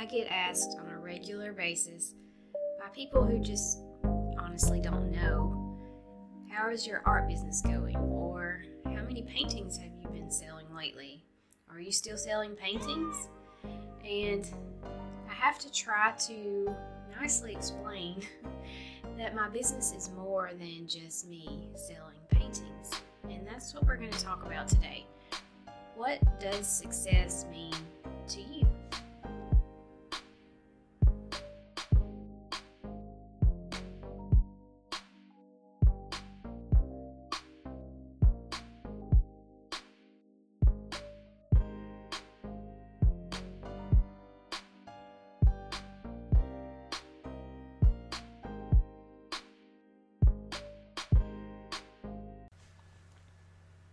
I get asked on a regular basis by people who just honestly don't know, how is your art business going? Or how many paintings have you been selling lately? Are you still selling paintings? And I have to try to nicely explain that my business is more than just me selling paintings. And that's what we're going to talk about today. What does success mean to you?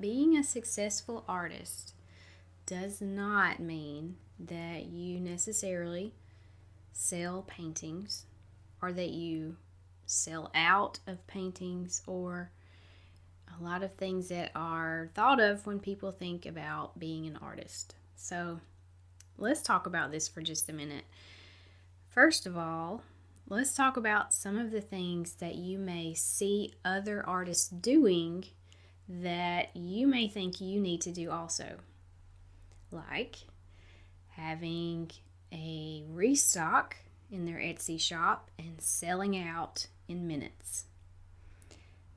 Being a successful artist does not mean that you necessarily sell paintings or that you sell out of paintings or a lot of things that are thought of when people think about being an artist. So let's talk about this for just a minute. First of all, let's talk about some of the things that you may see other artists doing that you may think you need to do also, like having a restock in their Etsy shop and selling out in minutes.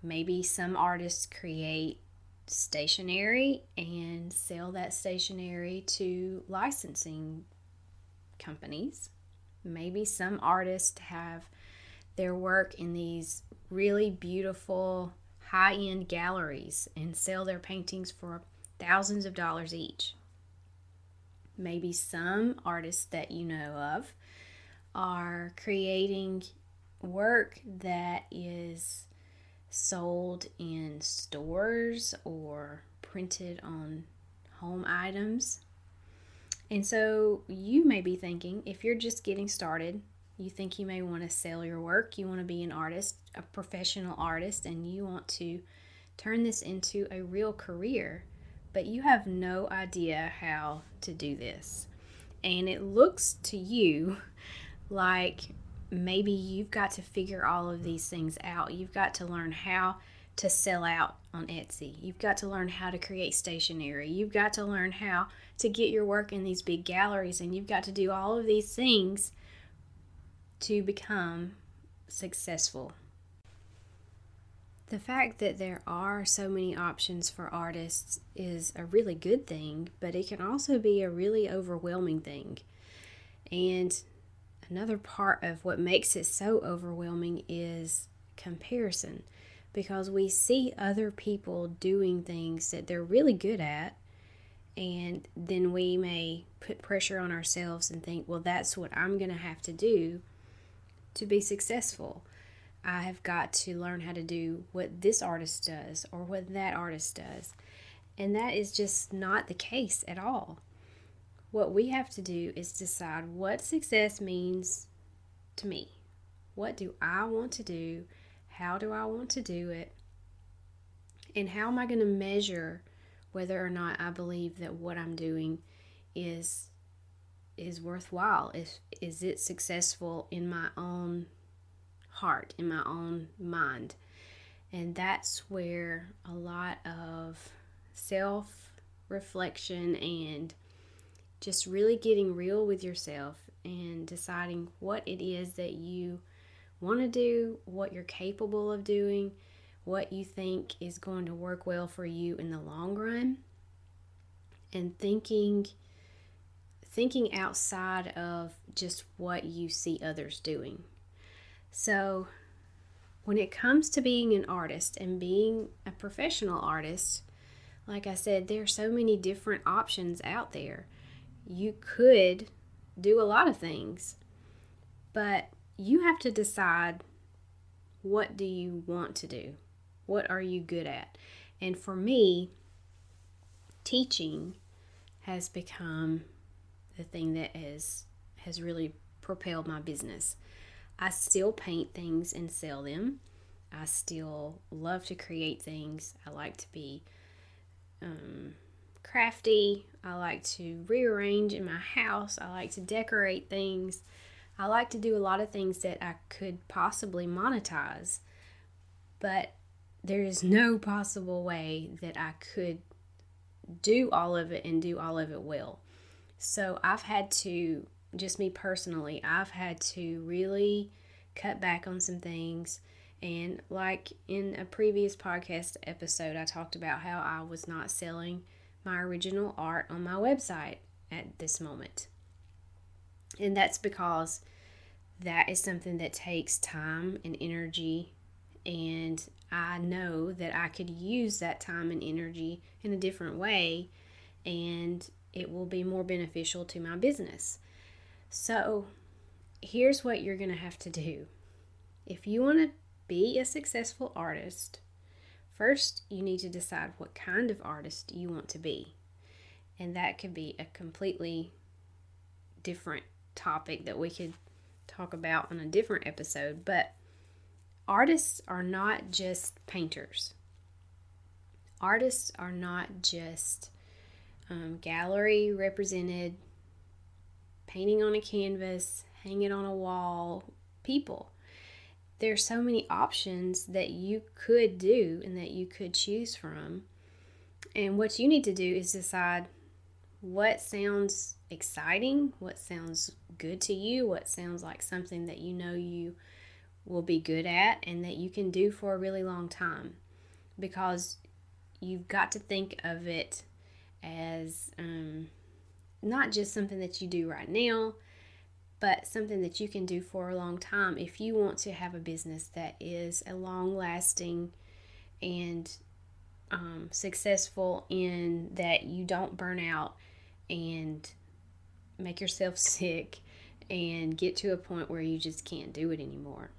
Maybe some artists create stationery and sell that stationery to licensing companies. Maybe some artists have their work in these really beautiful high-end galleries and sell their paintings for thousands of dollars each. Maybe some artists that you know of are creating work that is sold in stores or printed on home items. And so you may be thinking, if you're just getting started, you think you may want to sell your work, you want to be an artist, a professional artist, and you want to turn this into a real career, but you have no idea how to do this. And it looks to you like maybe you've got to figure all of these things out. You've got to learn how to sell out on Etsy. You've got to learn how to create stationery. You've got to learn how to get your work in these big galleries, and you've got to do all of these things to become successful. The fact that there are so many options for artists is a really good thing, but it can also be a really overwhelming thing. And another part of what makes it so overwhelming is comparison, because we see other people doing things that they're really good at, and then we may put pressure on ourselves and think, well, that's what I'm going to have to do to be successful. I have got to learn how to do what this artist does or what that artist does. And that is just not the case at all. What we have to do is decide what success means to me. What do I want to do? How do I want to do it? And how am I going to measure whether or not I believe that what I'm doing is worthwhile? Is it successful in my own heart, in my own mind? And that's where a lot of self-reflection and just really getting real with yourself and deciding what it is that you want to do, what you're capable of doing, what you think is going to work well for you in the long run, and thinking outside of just what you see others doing. So when it comes to being an artist and being a professional artist, like I said, there are so many different options out there. You could do a lot of things, but you have to decide, what do you want to do? What are you good at? And for me, teaching has become the thing that has really propelled my business. I still paint things and sell them. I still love to create things. I like to be crafty. I like to rearrange in my house. I like to decorate things. I like to do a lot of things that I could possibly monetize, but there is no possible way that I could do all of it and do all of it well. So I've had to, just me personally, I've had to really cut back on some things. And like in a previous podcast episode, I talked about how I was not selling my original art on my website at this moment. And that's because that is something that takes time and energy, and I know that I could use that time and energy in a different way, and it will be more beneficial to my business. So here's what you're going to have to do. If you want to be a successful artist, first you need to decide what kind of artist you want to be. And that could be a completely different topic that we could talk about on a different episode, but artists are not just painters. Artists are not just gallery represented, painting on a canvas, hanging on a wall, people. There's so many options that you could do and that you could choose from. And what you need to do is decide what sounds exciting, what sounds good to you, what sounds like something that you know you will be good at and that you can do for a really long time, because you've got to think of it as not just something that you do right now, but something that you can do for a long time if you want to have a business that is a long-lasting and successful, in that you don't burn out and make yourself sick and get to a point where you just can't do it anymore.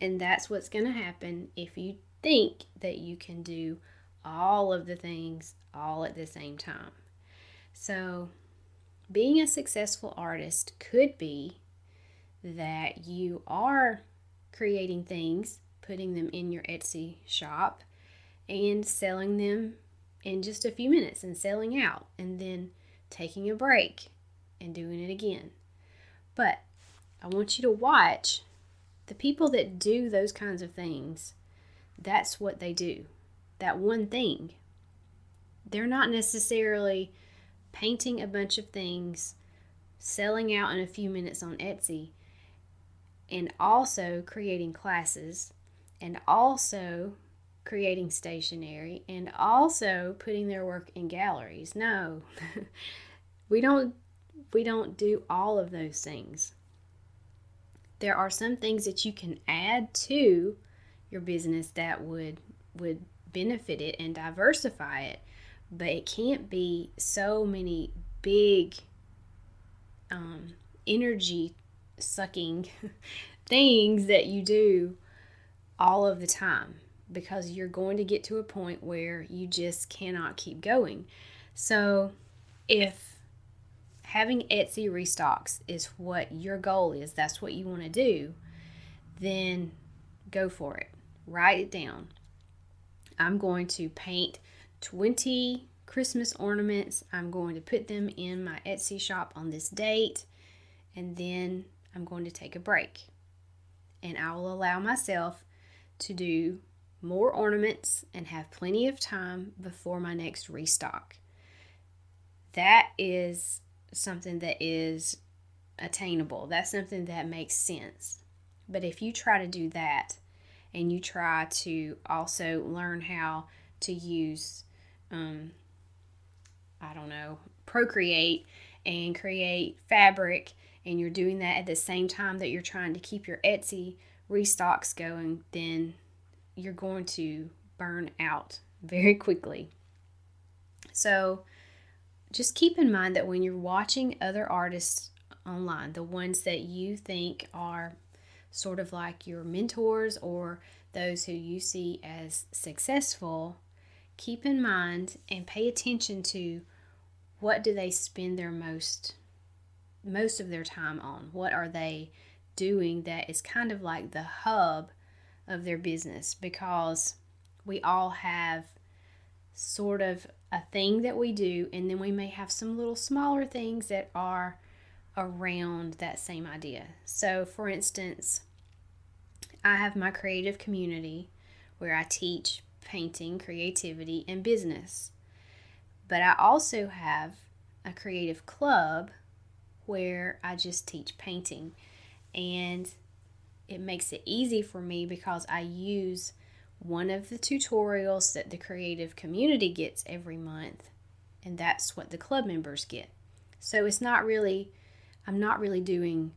And that's what's going to happen if you think that you can do all of the things all at the same time. So being a successful artist could be that you are creating things, putting them in your Etsy shop, and selling them in just a few minutes and selling out, and then taking a break and doing it again. But I want you to watch the people that do those kinds of things. That's what they do. That one thing. They're not necessarily painting a bunch of things, selling out in a few minutes on Etsy, and also creating classes, and also creating stationery, and also putting their work in galleries. No, we don't do all of those things. There are some things that you can add to your business that would benefit it and diversify it, but it can't be so many big energy sucking things that you do all of the time, because you're going to get to a point where you just cannot keep going. So if having Etsy restocks is what your goal is, that's what you want to do, then go for it. Write it down. I'm going to paint 20 Christmas ornaments. I'm going to put them in my Etsy shop on this date, and then I'm going to take a break. And I will allow myself to do more ornaments and have plenty of time before my next restock. That is something that is attainable. That's something that makes sense. But if you try to do that, and you try to also learn how to use, Procreate and create fabric, and you're doing that at the same time that you're trying to keep your Etsy restocks going, then you're going to burn out very quickly. So just keep in mind that when you're watching other artists online, the ones that you think are sort of like your mentors or those who you see as successful, keep in mind and pay attention to what do they spend their most of their time on. What are they doing that is kind of like the hub of their business? Because we all have sort of a thing that we do, and then we may have some little smaller things that are around that same idea. So for instance, I have my creative community where I teach painting, creativity, and business. But I also have a creative club where I just teach painting. And it makes it easy for me because I use one of the tutorials that the creative community gets every month, and that's what the club members get. So it's not really, I'm not really doing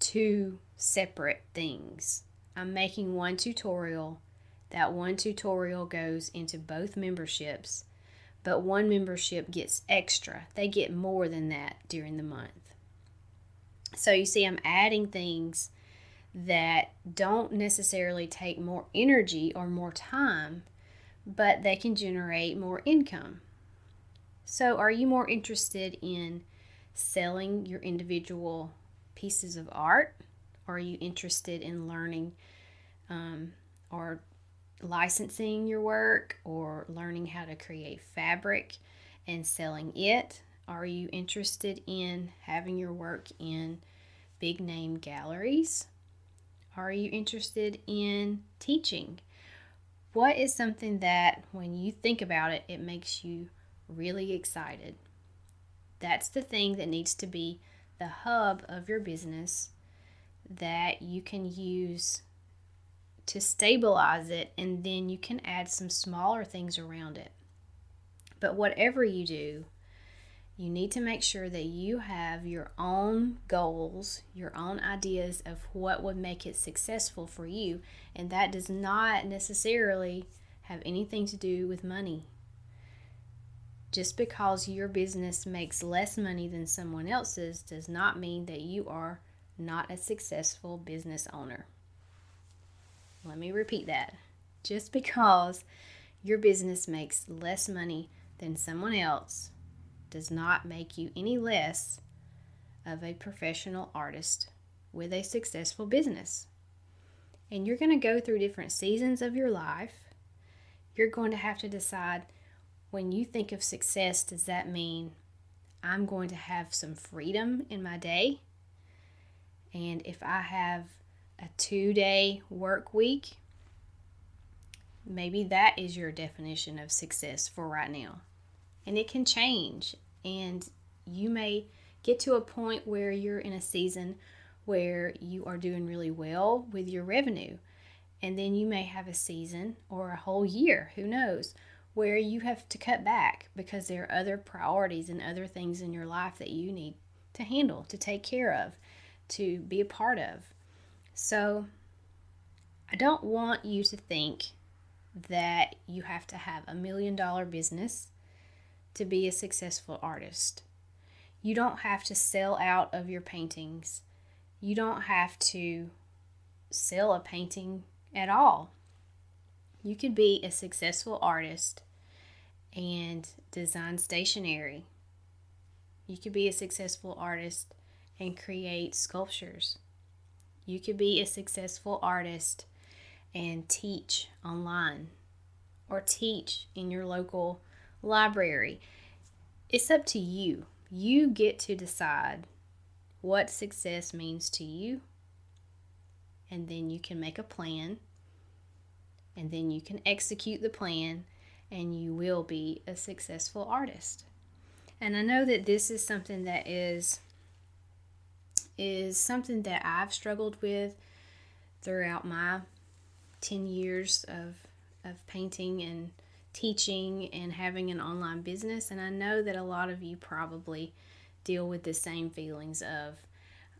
two separate things. I'm making one tutorial. That one tutorial goes into both memberships, but one membership gets extra. They get more than that during the month. So you see, I'm adding things that don't necessarily take more energy or more time, but they can generate more income. So are you more interested in selling your individual pieces of art? Or are you interested in learning or licensing your work, or learning how to create fabric and selling it? Are you interested in having your work in big name galleries? Are you interested in teaching? What is something that when you think about it, it makes you really excited? That's the thing that needs to be the hub of your business that you can use to stabilize it, and then you can add some smaller things around it. But whatever you do, you need to make sure that you have your own goals, your own ideas of what would make it successful for you, and that does not necessarily have anything to do with money. Just because your business makes less money than someone else's does not mean that you are not a successful business owner. Let me repeat that. Just because your business makes less money than someone else does not make you any less of a professional artist with a successful business. And you're going to go through different seasons of your life. You're going to have to decide, when you think of success, does that mean I'm going to have some freedom in my day? And if I have a 2-day work week, maybe that is your definition of success for right now. And it can change, and you may get to a point where you're in a season where you are doing really well with your revenue, and then you may have a season or a whole year, who knows, where you have to cut back because there are other priorities and other things in your life that you need to handle, to take care of, to be a part of. So I don't want you to think that you have to have $1 million business to be a successful artist. You don't have to sell out of your paintings. You don't have to sell a painting at all. You could be a successful artist and design stationery. You could be a successful artist and create sculptures. You could be a successful artist and teach online or teach in your local library. It's up to you. You get to decide what success means to you, and then you can make a plan, and then you can execute the plan, and you will be a successful artist. And I know that this is something that is something that I've struggled with throughout my 10 years of painting and teaching and having an online business. And I know that a lot of you probably deal with the same feelings of,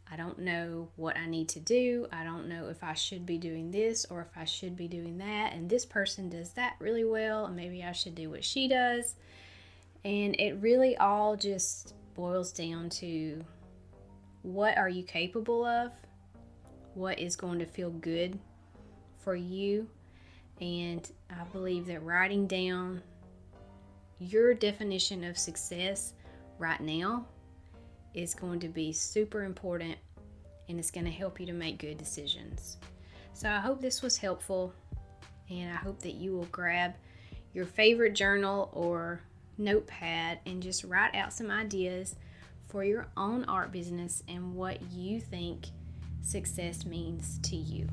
I don't know what I need to do. I don't know if I should be doing this or if I should be doing that. And this person does that really well, and maybe I should do what she does. And it really all just boils down to, what are you capable of? What is going to feel good for you? And I believe that writing down your definition of success right now is going to be super important, and it's going to help you to make good decisions. So I hope this was helpful, and I hope that you will grab your favorite journal or notepad and just write out some ideas for your own art business and what you think success means to you.